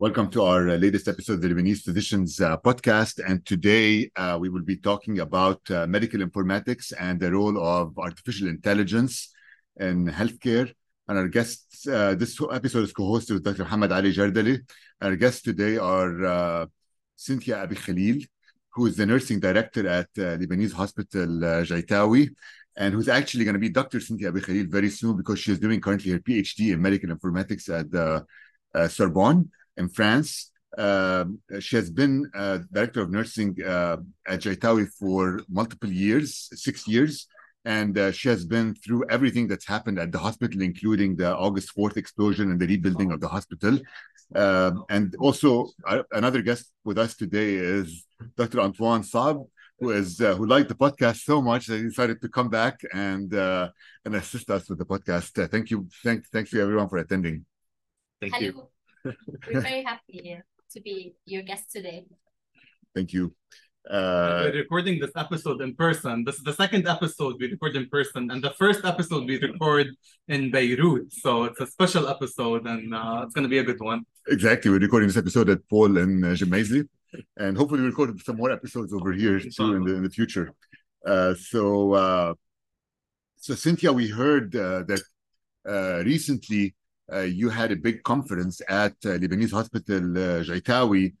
Welcome to our latest episode of the Lebanese Physicians podcast. And today we will be talking about medical informatics and the role of artificial intelligence in healthcare. And our guests, this episode is co-hosted with Dr. Mohammad Ali Jardali. Our guests today are Cynthia Abi Khalil, who is the nursing director at Lebanese Hospital Geitaoui, and who's actually going to be Dr. Cynthia Abi Khalil very soon because she is doing currently her PhD in medical informatics at Sorbonne in France. She has been director of nursing at Geitaoui for multiple years, 6 years, and she has been through everything that's happened at the hospital, including the August 4th explosion and the rebuilding of the hospital. And also, another guest with us today is Dr. Antoine Saab, who liked the podcast so much that he decided to come back and assist us with the podcast. Thank you. Thanks to everyone for attending. Thank you. Hello. We're very happy to be your guest today. Thank you. We're recording this episode in person. This is the second episode we record in person, and the first episode we record in Beirut. So it's a special episode, and it's going to be a good one. Exactly. We're recording this episode at Paul and Jemaisley, and hopefully we'll record some more episodes over here too in the future. So Cynthia, we heard that recently you had a big conference at Lebanese Hospital Geitaoui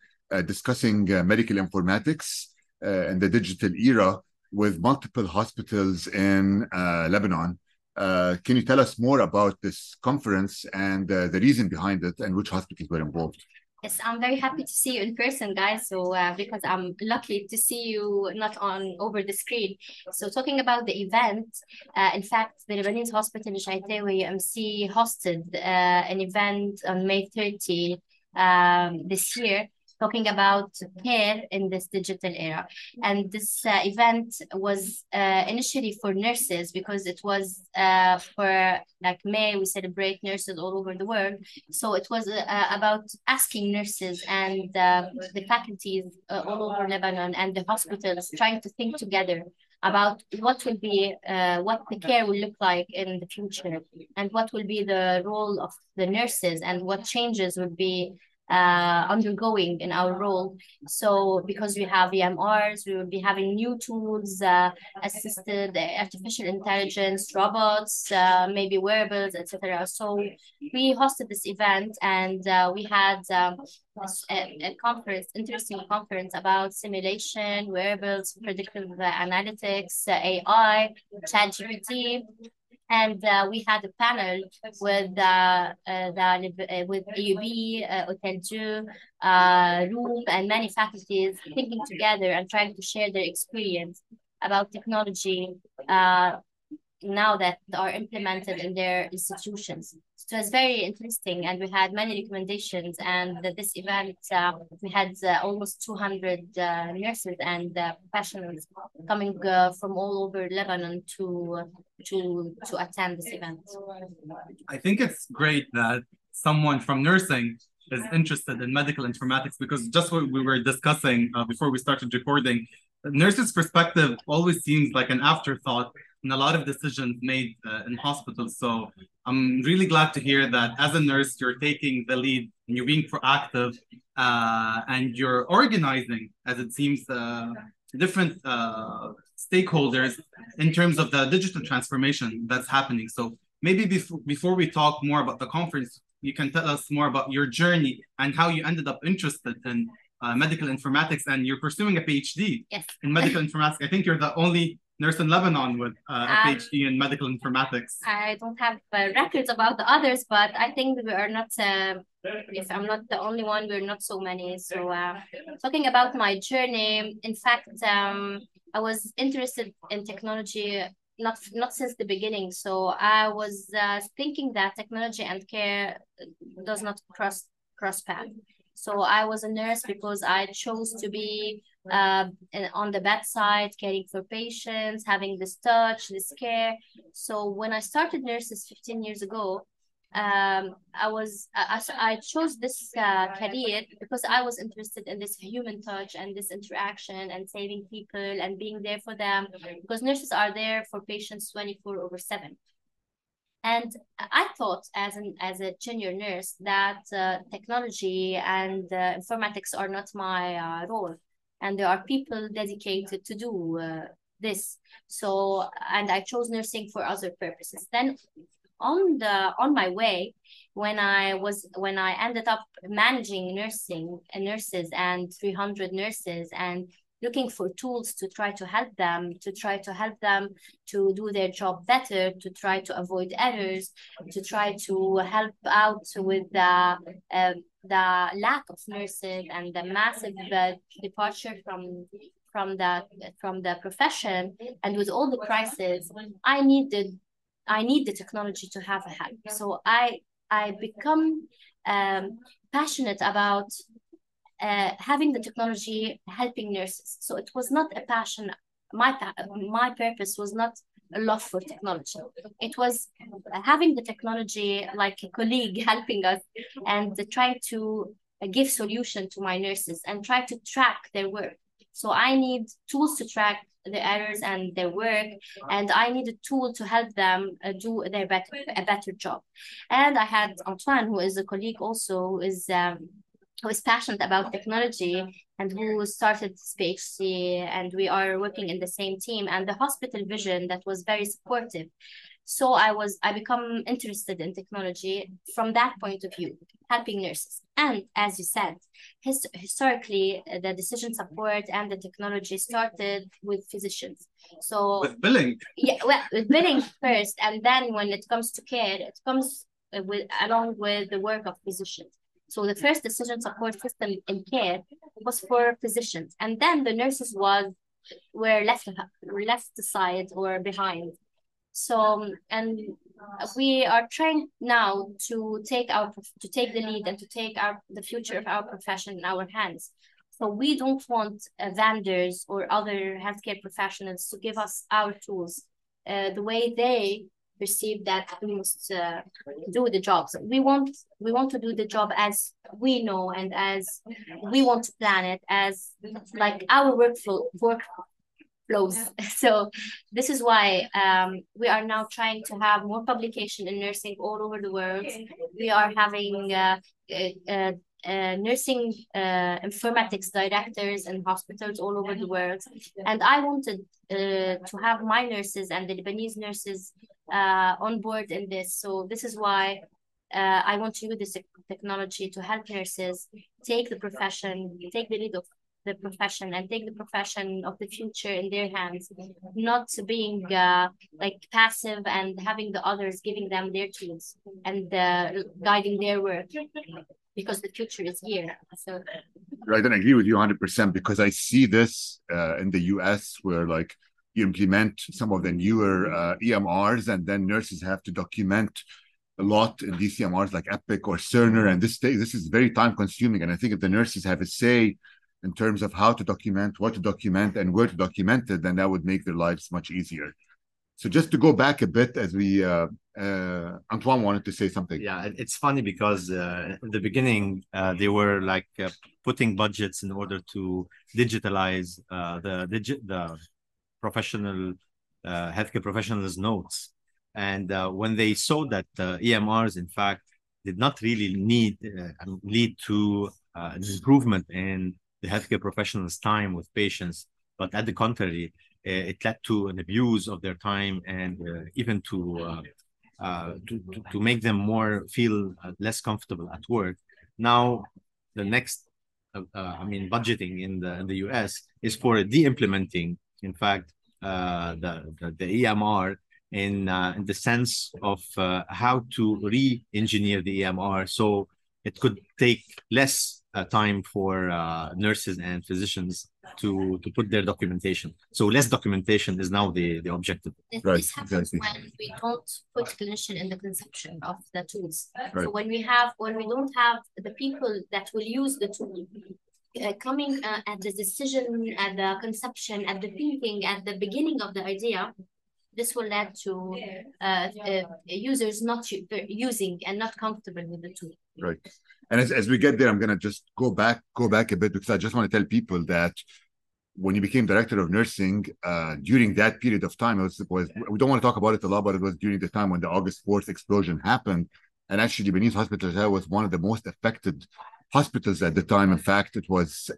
discussing medical informatics and the digital era with multiple hospitals in Lebanon. Can you tell us more about this conference and the reason behind it and which hospitals were involved? Yes, I'm very happy to see you in person, guys. So because I'm lucky to see you not over the screen. So talking about the event, in fact, the Lebanese Hospital Geitaoui MC hosted an event on May 30 this year, talking about care in this digital era. And this event was initially for nurses, because it was for like May, we celebrate nurses all over the world. So it was about asking nurses and the faculties all over Lebanon and the hospitals trying to think together about what the care will look like in the future, and what will be the role of the nurses and what changes would be undergoing in our role. So because we have EMRs, we will be having new tools, assisted artificial intelligence, robots, maybe wearables, etc. So we hosted this event, and we had a conference, interesting conference about simulation, wearables, predictive analytics, AI, ChatGPT. And we had a panel with AUB, Hotel Dieu, Room, and many faculties thinking together and trying to share their experience about technology now that they are implemented in their institutions. So it's very interesting, and we had many recommendations. And this event, we had almost 200 nurses and professionals coming from all over Lebanon to attend this event. I think it's great that someone from nursing is interested in medical informatics, because just what we were discussing before we started recording, the nurses' perspective always seems like an afterthought and a lot of decisions made in hospitals. So I'm really glad to hear that as a nurse, you're taking the lead and you're being proactive and you're organizing, as it seems, different stakeholders in terms of the digital transformation that's happening. So maybe before we talk more about the conference, you can tell us more about your journey and how you ended up interested in medical informatics, and you're pursuing a PhD in medical informatics. I think you're the only nurse in Lebanon with a PhD in medical informatics. I don't have records about the others, but I think we are not, if I'm not the only one, we're not so many. So talking about my journey, in fact, I was interested in technology not since the beginning. So I was thinking that technology and care does not cross paths. So I was a nurse because I chose to be on the bedside, caring for patients, having this touch, this care. So when I started nurses 15 years ago, I chose this career because I was interested in this human touch and this interaction and saving people and being there for them, because nurses are there for patients 24/7. And I thought as a junior nurse that technology and informatics are not my role, and there are people dedicated to do this. So, and I chose nursing for other purposes. Then on my way, when I ended up managing nurses and 300 nurses and looking for tools to try to help them, to do their job better, to try to avoid errors, to try to help out with the lack of nurses and the massive departure from the profession, and with all the crises, I need the technology to have a help. So I become passionate about having the technology helping nurses. So it was not a passion. My purpose was not a love for technology. It was having the technology like a colleague helping us and trying to give solution to my nurses and try to track their work. So I need tools to track the errors and their work, and I need a tool to help them do their better job. And I had Antoine, who is a colleague also, who is passionate about technology and who started SPHC, and we are working in the same team, and the hospital vision that was very supportive. So I become interested in technology from that point of view, helping nurses. And as you said, historically, the decision support and the technology started with physicians. So with billing. Yeah, well, with billing first, and then when it comes to care, it comes along with the work of physicians. So the first decision support system in care was for physicians, and then the nurses were left aside or behind. So, and we are trying now to take the lead and to take the future of our profession in our hands. So we don't want vendors or other healthcare professionals to give us our tools the way they perceive that we must do the jobs. We want to do the job as we know and as we want to plan it, as like our workflows. So this is why we are now trying to have more publication in nursing all over the world. We are having nursing informatics directors and hospitals all over the world. And I wanted to have my nurses and the Lebanese nurses on board in this. So this is why I want to use this technology to help nurses take the lead of the profession and take the profession of the future in their hands, not being like passive and having the others giving them their tools and guiding their work, because the future is here. So right, and I agree with you 100%, because I see this in the US, where like you implement some of the newer EMRs, and then nurses have to document a lot in these EMRs like Epic or Cerner, and this is very time consuming. And I think if the nurses have a say in terms of how to document, what to document, and where to document it, then that would make their lives much easier. So just to go back a bit, as we Antoine wanted to say something. Yeah, it's funny because in the beginning they were like putting budgets in order to digitalize the professional healthcare professionals' notes, and when they saw that EMRs, in fact, did not really lead to an improvement in the healthcare professionals' time with patients, but at the contrary, it led to an abuse of their time, and even to make them feel less comfortable at work. Now, the next, budgeting in the U.S. is for de-implementing, in fact, the EMR in the sense of how to re-engineer the EMR so it could take less time for nurses and physicians to put their documentation. So less documentation is now the objective. This happens when we don't put clinician in the conception of the tools. Right. So when we don't have the people that will use the tool, coming at the decision, at the conception, at the thinking, at the beginning of the idea, this will lead to users not using and not comfortable with the tool. Right. And as we get there, I'm going to just go back a bit, because I just want to tell people that when you became director of nursing, during that period of time, it was we don't want to talk about it a lot, but it was during the time when the August 4th explosion happened. And actually, Lebanese Hospital Geitaoui was one of the most affected hospitals at the time. In fact, it was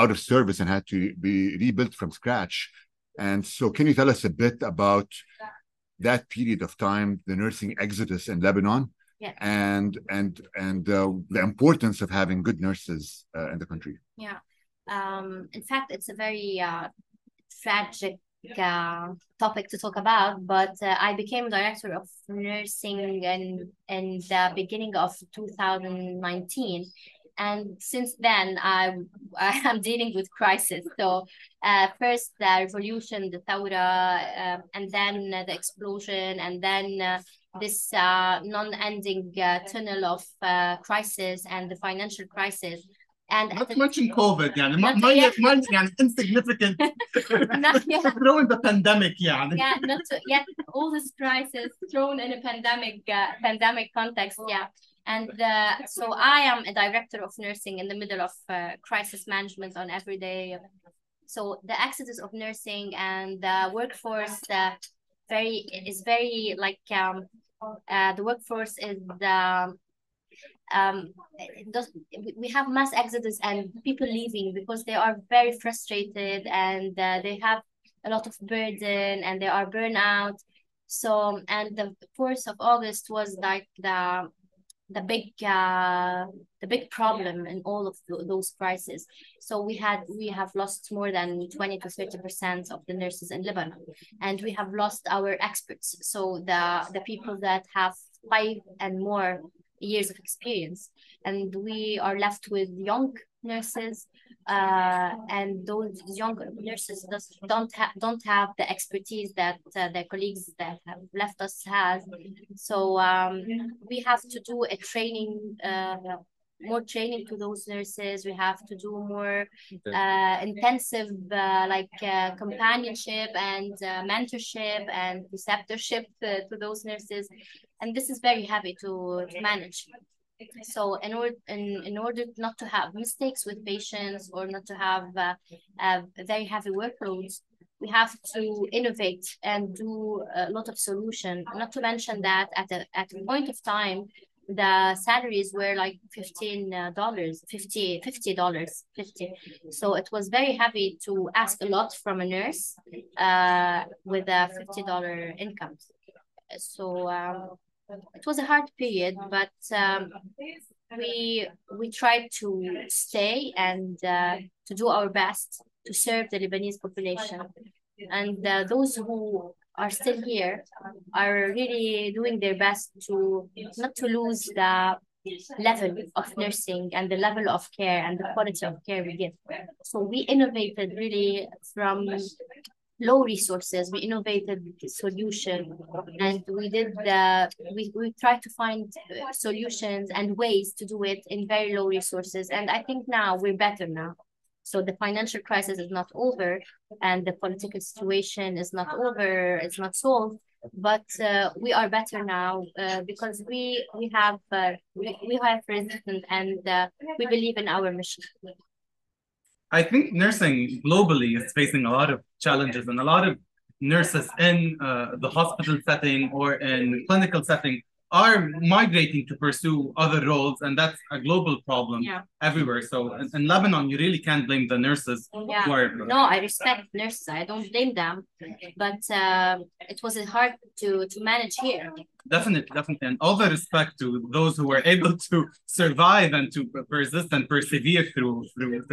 out of service and had to be rebuilt from scratch. And so can you tell us a bit about that period of time, the nursing exodus in Lebanon, yeah, and the importance of having good nurses in the country? Yeah. In fact, it's a very tragic topic to talk about, but I became director of nursing in the beginning of 2019. And since then, I am dealing with crisis. So first the revolution, the Thawra, and then the explosion, and then this non-ending tunnel of crisis and the financial crisis. And not to mention COVID, yeah. Insignificant. Throw in the pandemic, yeah. Yeah, not to, yeah, all this crisis thrown in a pandemic context, yeah. And so I am a director of nursing in the middle of crisis management on every day. So the exodus of nursing and the workforce the workforce is the we have mass exodus and people leaving because they are very frustrated and they have a lot of burden and they are burnout. So, and the 4th of August was like the big problem in all of those crises. So we have lost more than 20% to 30% of the nurses in Lebanon, and we have lost our experts. So the people that have 5 and more years of experience, and we are left with young nurses, and those young nurses don't have the expertise that their colleagues that have left us has. So we have to do a training, more training to those nurses. We have to do more intensive companionship and mentorship and preceptorship to those nurses, and this is very heavy to manage. So in order not to have mistakes with patients or not to have very heavy workloads, we have to innovate and do a lot of solution. Not to mention that at a point of time, the salaries were like $50. So it was very heavy to ask a lot from a nurse with a $50 income. So it was a hard period, but we tried to stay and to do our best to serve the Lebanese population. And those who are still here are really doing their best to not to lose the level of nursing and the level of care and the quality of care we give. So we innovated really from low resources. We innovated solution, and we did we tried to find solutions and ways to do it in very low resources. And I think now we're better now. So the financial crisis is not over, and the political situation is not over, it's not solved, but we are better now because we have resistance, and we believe in our mission. I think nursing globally is facing a lot of challenges, and a lot of nurses in the hospital setting or in clinical setting are migrating to pursue other roles, and that's a global problem, yeah, everywhere. So in Lebanon, you really can't blame the nurses. Yeah. Who are... No, I respect nurses. I don't blame them, but it was hard to manage here. Definitely, definitely. And all the respect to those who were able to survive and to persist and persevere through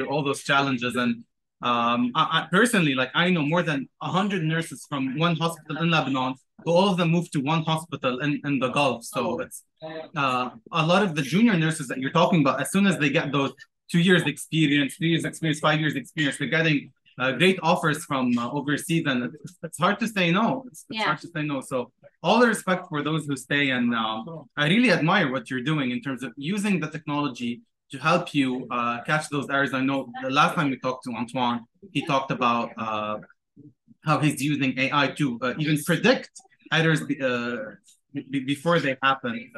all those challenges. And I personally, I know more than 100 nurses from one hospital in Lebanon, who all of them moved to one hospital in the Gulf. So it's a lot of the junior nurses that you're talking about, as soon as they get those 2 years experience, 3 years experience, 5 years experience, they're getting great offers from overseas, and it's hard to say no. It's hard to say no. So all the respect for those who stay, and I really admire what you're doing in terms of using the technology to help you catch those errors. I know the last time we talked to Antoine, he talked about how he's using AI to even predict errors before they happen.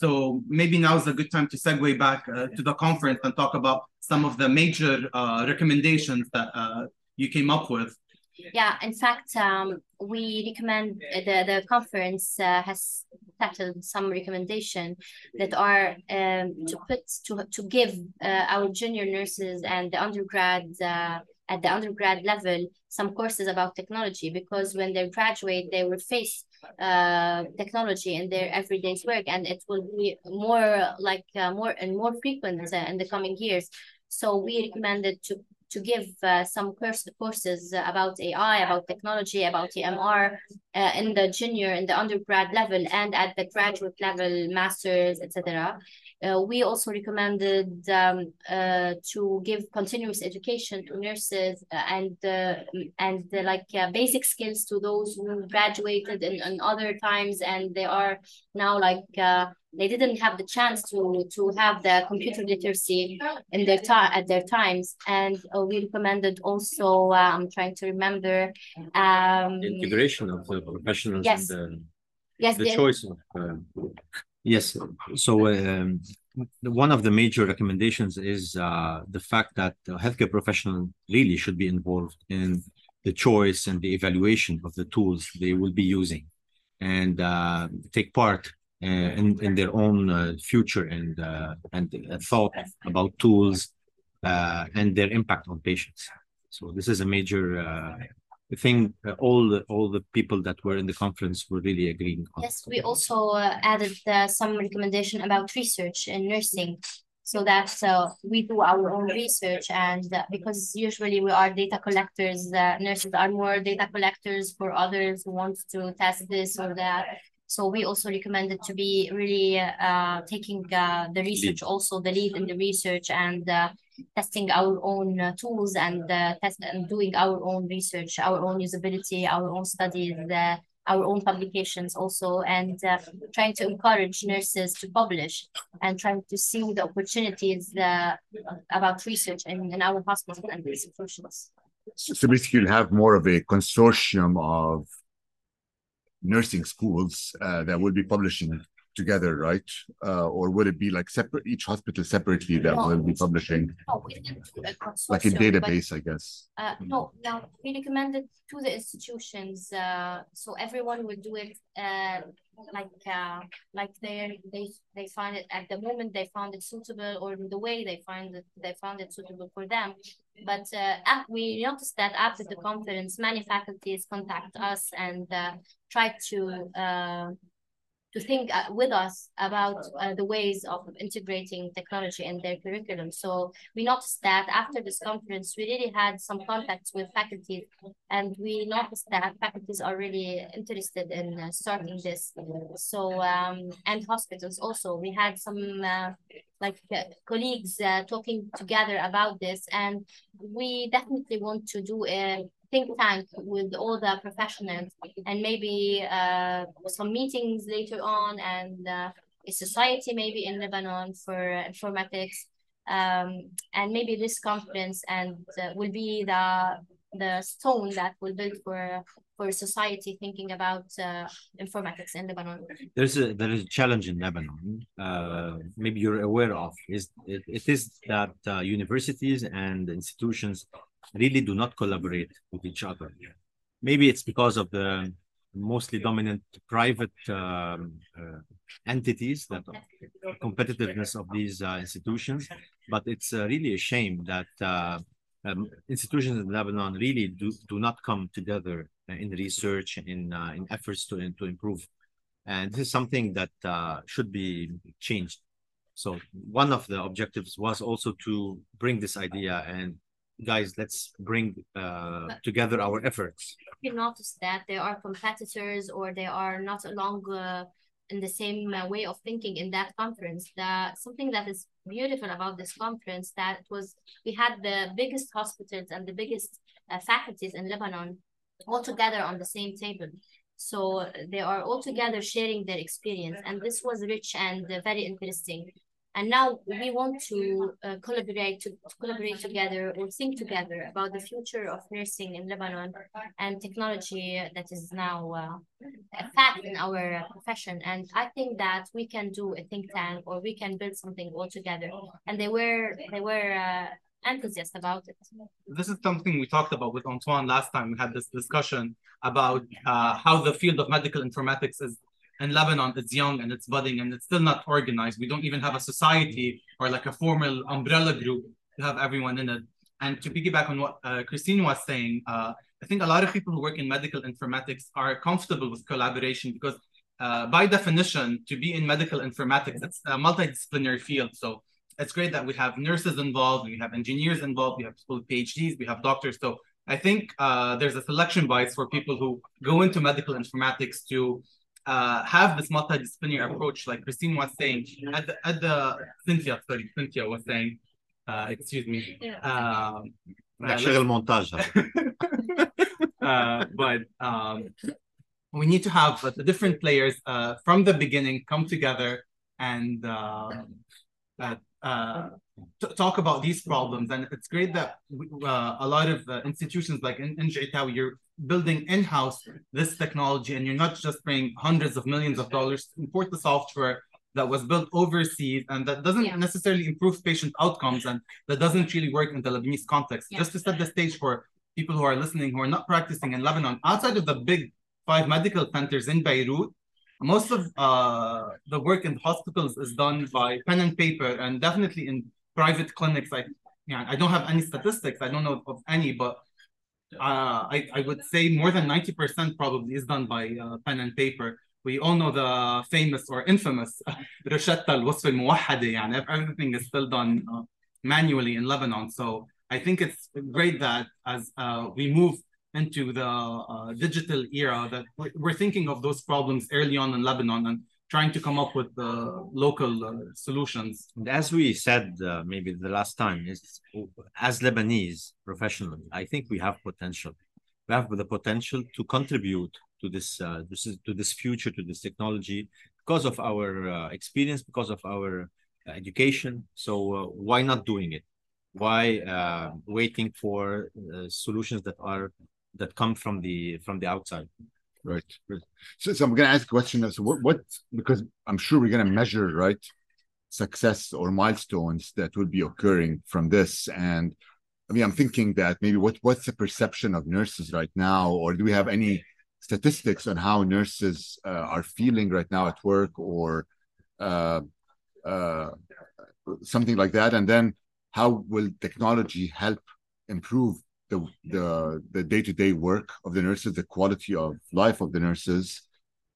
So maybe now is a good time to segue back to the conference and talk about some of the major recommendations that you came up with. Yeah, in fact, we recommend the conference has settled some recommendation that are to give our junior nurses and the undergrad at the undergrad level some courses about technology, because when they graduate they will face technology in their everyday's work, and it will be more like more frequent in the coming years. So we recommended to give some courses about AI, about technology, about EMR in the junior, in the undergrad level, and at the graduate level, masters, etc. We also recommended to give continuous education to nurses and basic skills to those who graduated in other times, and they are now they didn't have the chance to have the computer literacy in their at their times. And we recommended also, I'm trying to remember, integration of the professionals. Yes. And the choice of yes. So one of the major recommendations is the fact that the healthcare professional really should be involved in the choice and the evaluation of the tools they will be using, and take part in their own future and thought about tools and their impact on patients. So this is a major thing. All the people that were in the conference were really agreeing on. Yes, we also added some recommendation about research in nursing, so that we do our own research, and because usually we are data collectors, nurses are more data collectors for others who want to test this or that. So we also recommended to be really taking the research, also the lead in the research, and testing our own tools, and doing our own research, our own usability, our own studies, our own publications also, and trying to encourage nurses to publish and trying to see the opportunities about research in our hospitals and institutions. So basically you'll have more of a consortium of nursing schools that will be publishing together, right? Or would it be like separate, each hospital separately that will be publishing? No, we didn't do a consortium, like a database, I guess. No, we recommended to the institutions, so everyone will do it like they find it at the moment they found it suitable, or in the way they found it suitable for them. But we noticed that after the conference, many faculties contact us and try to think with us about the ways of integrating technology in their curriculum. So we noticed that after this conference, we really had some contacts with faculties, and we noticed that faculties are really interested in starting this. So, and hospitals also, we had some colleagues talking together about this, and we definitely want to do a think tank with all the professionals, and maybe some meetings later on, and a society maybe in Lebanon for informatics, and maybe this conference and will be the stone that will build for society thinking about informatics in Lebanon. There is a challenge in Lebanon. Maybe you're aware of it is that universities and institutions really do not collaborate with each other. Maybe it's because of the mostly dominant private entities, that competitiveness of these institutions, but it's really a shame that institutions in Lebanon really do not come together in research, in efforts to improve. And this is something that should be changed. So one of the objectives was also to bring this idea and, guys, let's bring together our efforts. You notice that there are competitors, or they are not along in the same way of thinking in that conference. Something that is beautiful about this conference, that we had the biggest hospitals and the biggest faculties in Lebanon all together on the same table. So they are all together sharing their experience, and this was rich and very interesting. And now we want to collaborate together or think together about the future of nursing in Lebanon and technology that is now a fact in our profession. And I think that we can do a think tank, or we can build something all together. And they were enthusiastic about it. This is something we talked about with Antoine last time. We had this discussion about how the field of medical informatics is. And Lebanon, it's young and it's budding and it's still not organized. We don't even have a society or like a formal umbrella group to have everyone in it. And to piggyback on what Christine was saying, I think a lot of people who work in medical informatics are comfortable with collaboration because by definition, to be in medical informatics, it's a multidisciplinary field. So it's great that we have nurses involved, we have engineers involved, we have people with PhDs, we have doctors. So I think there's a selection bias for people who go into medical informatics to have this multidisciplinary approach, like Christine was saying, Cynthia was saying, excuse me. But we need to have the different players from the beginning come together and talk about these problems. And it's great that a lot of institutions like in Geitaoui, you're building in-house this technology, and you're not just paying hundreds of millions of dollars to import the software that was built overseas and that doesn't necessarily improve patient outcomes and that doesn't really work in the Lebanese context. Just to set the stage for people who are listening who are not practicing in Lebanon, outside of the big 5 medical centers in Beirut, most of the work in hospitals is done by pen and paper, and definitely in private clinics. I don't have any statistics, I don't know of any, but I would say more than 90% probably is done by pen and paper. We all know the famous or infamous Rishat al-Wusf al-Muwahhadeh. Everything is still done manually in Lebanon. So I think it's great that as we move into the digital era, that we're thinking of those problems early on in Lebanon and trying to come up with local solutions. And as we said, maybe the last time, is as Lebanese professionals, I think we have potential. We have the potential to contribute to this future, to this technology, because of our experience, because of our education. So why not doing it? Why waiting for solutions that come from the outside? Right. So I'm going to ask a question. So what because I'm sure we're going to measure, right, success or milestones that will be occurring from this. And I mean, I'm thinking that maybe what's the perception of nurses right now, or do we have any statistics on how nurses are feeling right now at work, or something like that? And then how will technology help improve the day-to-day work of the nurses, the quality of life of the nurses?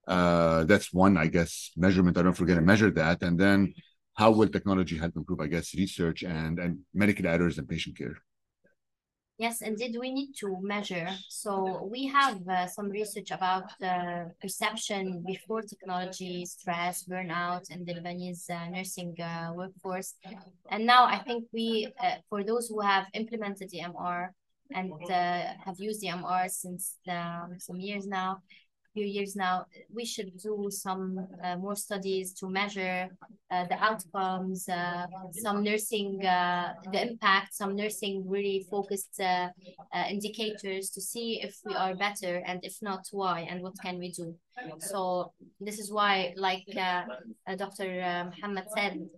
That's one, I guess, measurement. I don't forget to measure that. And then how will technology help improve, I guess, research and medical errors and patient care? Yes, indeed, we need to measure. So we have some research about perception before technology, stress, burnout, and the Lebanese nursing workforce. And now I think we, for those who have implemented the MR, and have used the MR since a few years now, we should do some more studies to measure the outcomes. The impact, some nursing really focused indicators to see if we are better, and if not, why, and what can we do. So this is why, like Dr. Mohammad said,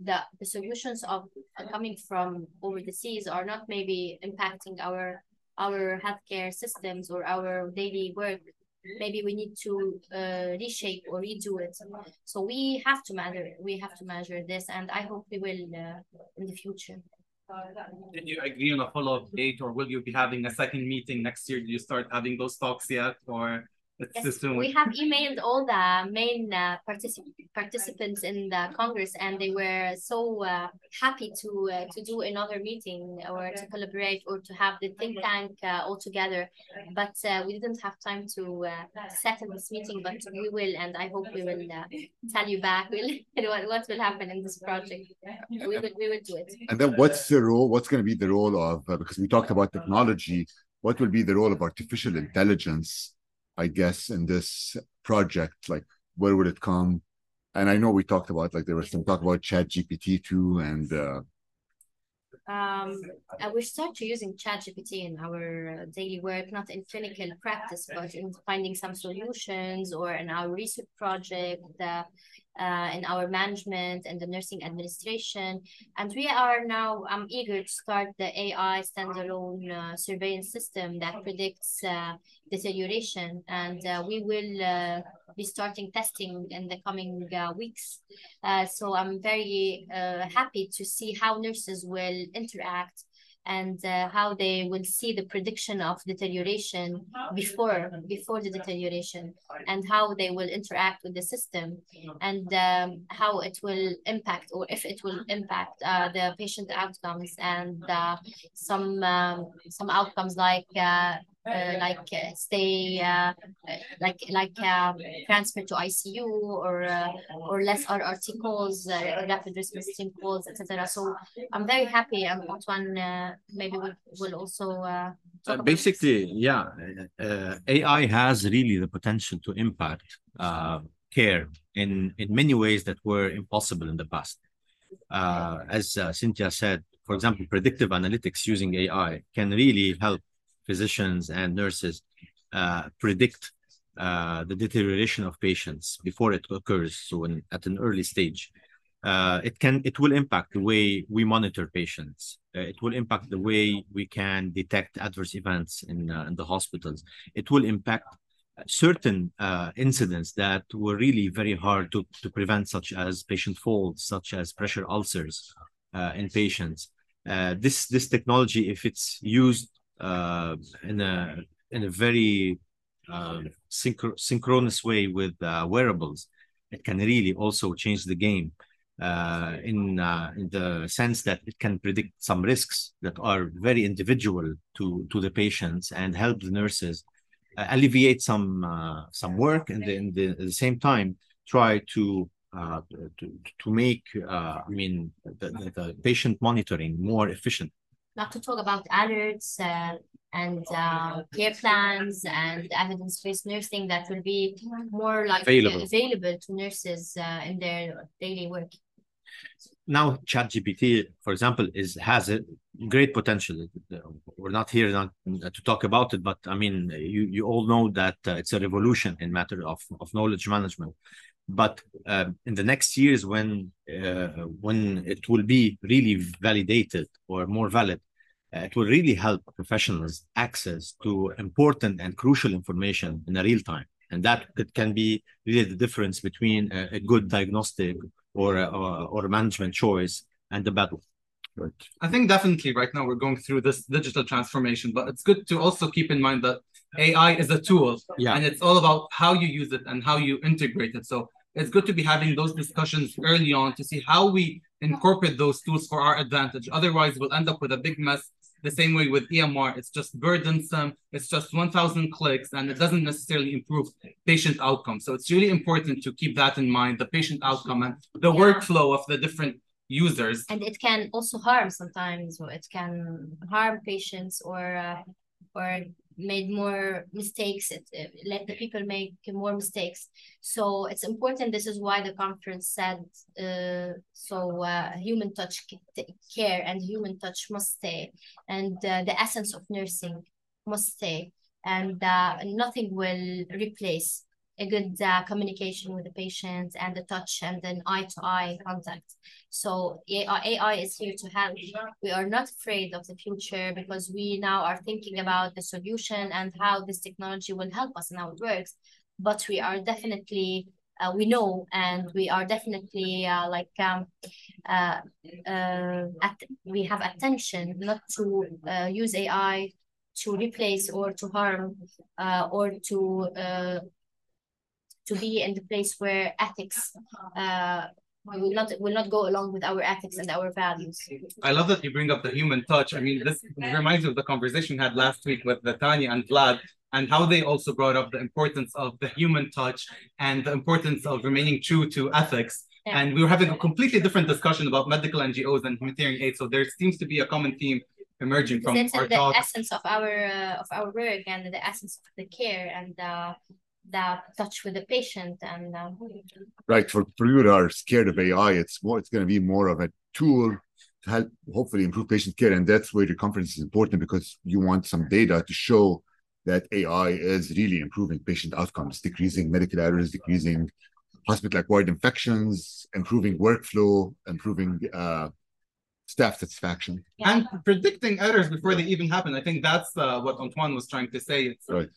the solutions of coming from overseas are not maybe impacting our healthcare systems or our daily work. Maybe we need to reshape or redo it. So we have to measure. We have to measure this, and I hope we will in the future. Did you agree on a follow-up date, or will you be having a second meeting next year? Do you start having those talks yet, or it's too soon? We have emailed all the main participants in the Congress, and they were so happy to do another meeting or to collaborate or to have the think tank all together. But we didn't have time to settle this meeting, but we will, and I hope we will tell you back what will happen in this project. We will do it. And then what's the role? What's going to be the role of, because we talked about technology, what will be the role of artificial intelligence, I guess, in this project? Like, where would it come? And I know we talked about, like, there was some talk about ChatGPT too, and we start using ChatGPT in our daily work, not in clinical practice, but in finding some solutions or in our research project, in our management and the nursing administration. And we are now, I'm eager to start the AI standalone surveillance system that predicts deterioration. And we will be starting testing in the coming weeks. So I'm very happy to see how nurses will interact and how they will see the prediction of deterioration before the deterioration, and how they will interact with the system, and how it will impact, or if it will impact, the patient outcomes, and some outcomes like transfer to ICU, or less RRT calls, rapid response team calls, etc. So I'm very happy, and Antoine maybe will also talk basically about this. AI has really the potential to impact care in many ways that were impossible in the past. As Cynthia said, for example, predictive analytics using AI can really help physicians and nurses predict the deterioration of patients before it occurs, so at an early stage. It will impact the way we monitor patients. It will impact the way we can detect adverse events in the hospitals. It will impact certain incidents that were really very hard to prevent, such as patient falls, such as pressure ulcers in patients. This technology, if it's used in a very synchronous way with wearables, it can really also change the game in the sense that it can predict some risks that are very individual to the patients, and help the nurses alleviate some work, and at the same time try to make the patient monitoring more efficient. Not to talk about alerts and care plans and evidence-based nursing that will be more like available to nurses in their daily work. Now, ChatGPT, for example, has a great potential. We're not here to talk about it, but I mean, you all know that it's a revolution in matter of knowledge management. But in the next years, when it will be really validated or more valid, it will really help professionals access to important and crucial information in a real time. And that it can be really the difference between a good diagnostic or a management choice and a bad one. Right. I think definitely right now we're going through this digital transformation, but it's good to also keep in mind that AI is a tool, and it's all about how you use it and how you integrate it. So it's good to be having those discussions early on to see how we incorporate those tools for our advantage. Otherwise, we'll end up with a big mess. The same way with EMR, it's just burdensome. It's just 1,000 clicks, and it doesn't necessarily improve patient outcome. So it's really important to keep that in mind, the patient outcome and the workflow of the different users. And it can also harm sometimes. It can harm patients or made more mistakes, let the people make more mistakes. So it's important. This is why the conference said, human touch care and human touch must stay, and the essence of nursing must stay, and nothing will replace a good communication with the patient, and the touch, and then eye-to-eye contact. So AI is here to help. We are not afraid of the future, because we now are thinking about the solution and how this technology will help us and how it works. But we are definitely, we have attention not to use AI to replace or to harm or to be in the place where ethics will not go along with our ethics and our values. I love that you bring up the human touch. I mean, this reminds me of the conversation we had last week with Tanya and Vlad, and how they also brought up the importance of the human touch and the importance of remaining true to ethics. Yeah. And we were having a completely different discussion about medical NGOs and humanitarian aid. So there seems to be a common theme emerging from our talk. Essence of our work, and the essence of the care, and that touch with the patient. And right, for you that are scared of AI, it's going to be more of a tool to help hopefully improve patient care. And that's where the conference is important, because you want some data to show that AI is really improving patient outcomes, decreasing medical errors, decreasing hospital-acquired infections, improving workflow, improving staff satisfaction. Yeah. And predicting errors before they even happen. I think that's what Antoine was trying to say. It's right.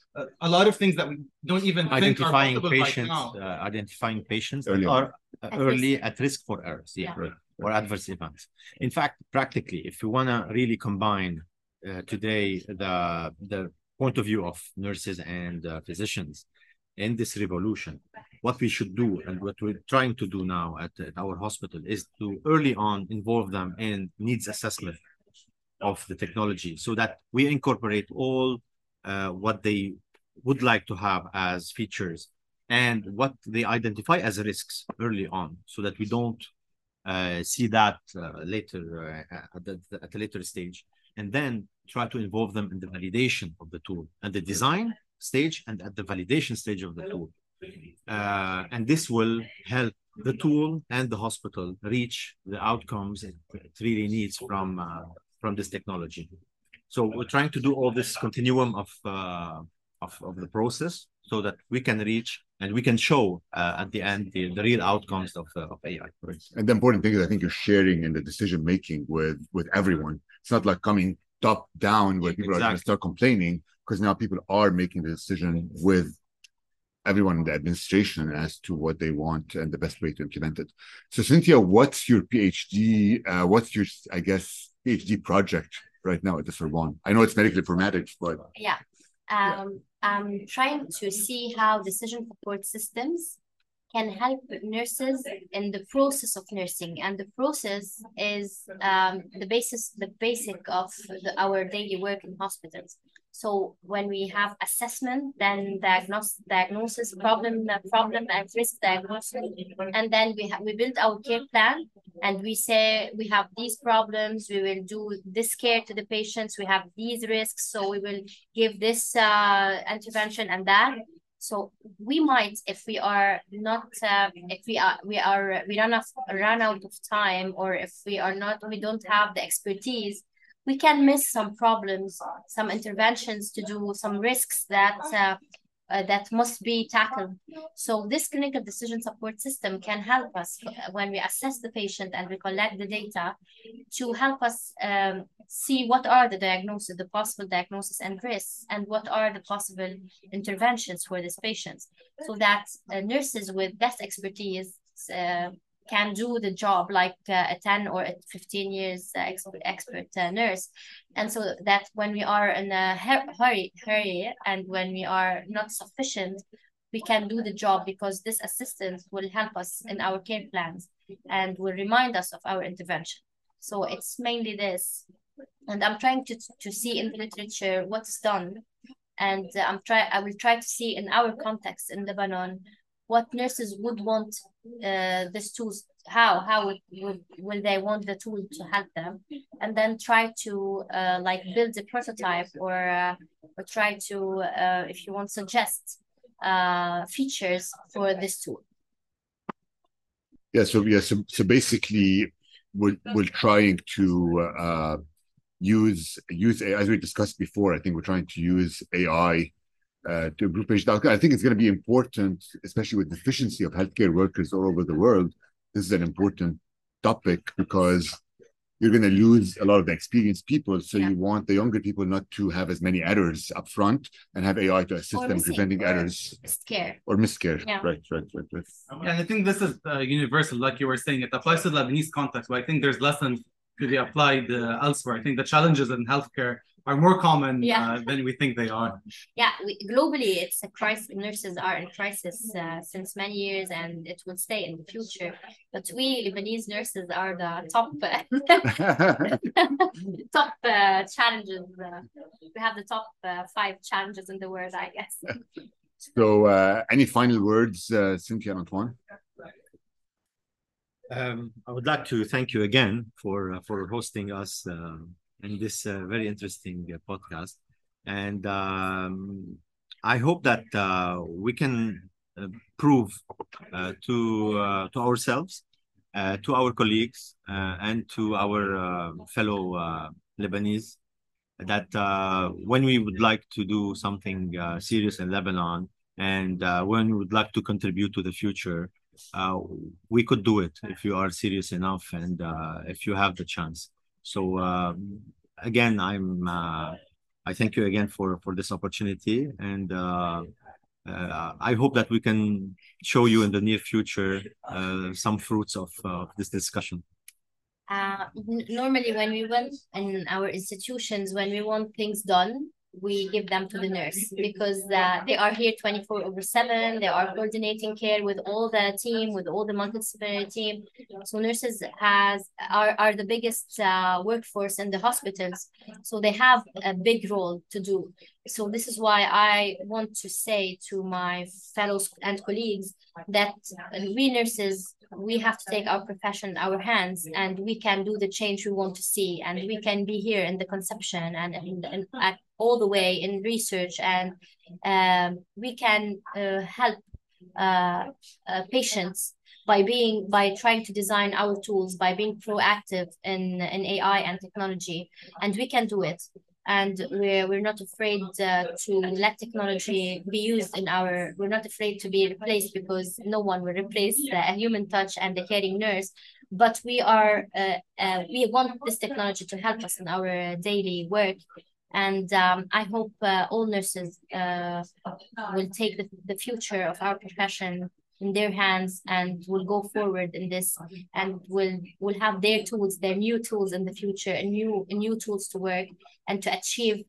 A lot of things that we don't even identifying think are possible patients, right now. Identifying patients early that are at risk for errors, right. Or adverse events. In fact, practically, if you want to really combine today the point of view of nurses and physicians in this revolution, what we should do and what we're trying to do now at our hospital is to early on involve them in needs assessment of the technology, so that we incorporate all what they would like to have as features and what they identify as risks early on, so that we don't see that later at a later stage, and then try to involve them in the validation of the tool and the design stage and at the validation stage of the tool. And this will help the tool and the hospital reach the outcomes it really needs from this technology. So we're trying to do all this continuum of the process, so that we can reach and we can show at the end the real outcomes of AI. And the important thing is, I think you're sharing in the decision making with everyone. It's not like coming top down where people are going to start complaining, because now people are making the decision with everyone in the administration as to what they want and the best way to implement it. So Cynthia, what's your PhD, what's your, I guess, PhD project right now at the Sorbonne? I know it's medical informatics, but... Yeah, I'm trying to see how decision support systems can help nurses in the process of nursing, and the process is the basic of our daily work in hospitals. So when we have assessment, then diagnosis, problem and risk diagnosis, and then we build our care plan, and we say we have these problems, we will do this care to the patients, we have these risks, so we will give this intervention and that. So we might, if we are not, if we run out of time, or if we don't have the expertise, we can miss some problems, some interventions to do, some risks that that must be tackled. So this clinical decision support system can help us when we assess the patient and we collect the data to help us see what are the possible diagnosis and risks, and what are the possible interventions for these patients, so that nurses with best expertise can do the job like a 10 or a 15 years expert nurse. And so that when we are in a hurry and when we are not sufficient, we can do the job, because this assistance will help us in our care plans and will remind us of our intervention. So it's mainly this. And I'm trying to see in the literature what's done. And I will try to see in our context in Lebanon what nurses would want this tool, how will they want the tool to help them, and then try to like build a prototype, or try to, if you want, suggest features for this tool. Yeah, so basically we're trying to use AI, as we discussed before. I think we're trying to use AI to improve patient outcome. I think it's going to be important, especially with the efficiency of healthcare workers all over the world. This is an important topic, because you're going to lose a lot of the experienced people. So you want the younger people not to have as many errors up front, and have AI to assist them preventing errors. Miscare. Yeah. Right. And I think this is universal, like you were saying. It applies to the Lebanese context, but I think there's lessons to be applied elsewhere. I think the challenges in healthcare are more common than we think they are. Yeah, globally, it's a crisis. Nurses are in crisis since many years, and it will stay in the future. But we Lebanese nurses are the top challenges. We have the top 5 challenges in the world, I guess. So, any final words, Cynthia and Antoine? I would like to thank you again for hosting us in this very interesting podcast, and I hope that we can prove to ourselves, to our colleagues, and to our fellow Lebanese that when we would like to do something serious in Lebanon, and when we would like to contribute to the future, we could do it if you are serious enough and if you have the chance. So again, I thank you again for this opportunity, and I hope that we can show you in the near future some fruits of this discussion. Normally when we went in our institutions, when we want things done, we give them to the nurse, because they are here 24/7. They are coordinating care with all the team, with all the multidisciplinary team. So nurses are the biggest workforce in the hospitals. So they have a big role to do. So this is why I want to say to my fellows and colleagues that we nurses, we have to take our profession in our hands, and we can do the change we want to see, and we can be here in the conception and all the way in research, and we can help patients by trying to design our tools, by being proactive in AI and technology, and we can do it. And we're not afraid to let technology be used in our, we're not afraid to be replaced, because no one will replace a human touch and the caring nurse. But we want this technology to help us in our daily work. And I hope all nurses will take the future of our profession in their hands, and will go forward in this, and will have their tools, their new tools in the future, and new tools to work and to achieve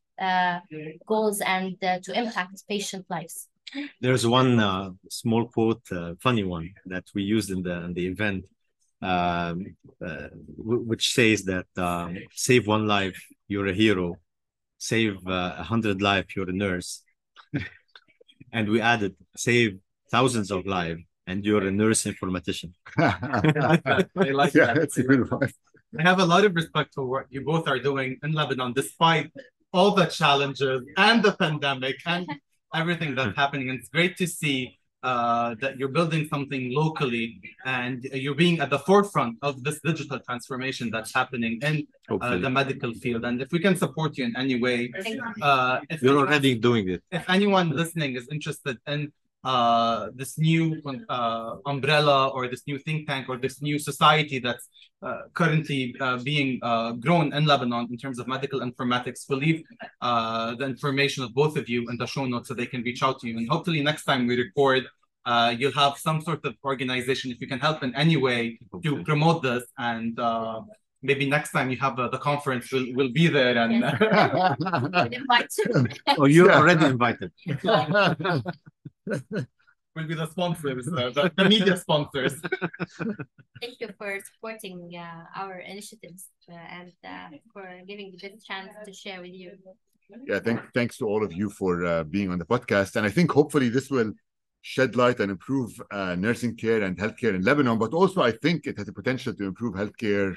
goals, and to impact patient lives. There's one small quote, funny one, that we used in the event, which says that save one life, you're a hero. Save 100 lives, you're a nurse. And we added, save thousands of lives, and you're a nurse informatician. I like that. That's a good one. I have a lot of respect for what you both are doing in Lebanon, despite all the challenges and the pandemic and everything that's happening. And it's great to see that you're building something locally, and you're being at the forefront of this digital transformation that's happening in the medical field. And if we can support you in any way, you're already doing it. If anyone listening is interested in this new umbrella, or this new think tank, or this new society that's currently being grown in Lebanon in terms of medical informatics, we'll leave the information of both of you in the show notes so they can reach out to you. And hopefully next time we record, you'll have some sort of organization, if you can help in any way to promote this. And maybe next time you have the conference, we'll be there. And oh, you're already invited. Will be the sponsors, the media sponsors. Thank you for supporting our initiatives and for giving this chance to share with you. Yeah, thanks to all of you for being on the podcast. And I think hopefully this will shed light and improve nursing care and healthcare in Lebanon. But also I think it has the potential to improve healthcare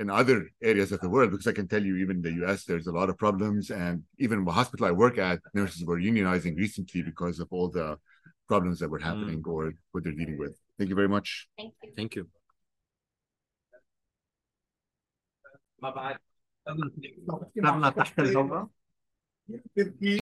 in other areas of the world, because I can tell you, even in the US, there's a lot of problems. And even the hospital I work at, nurses were unionizing recently because of all the problems that were happening or what they're dealing with. Thank you very much. Thank you. Thank you. Bye-bye.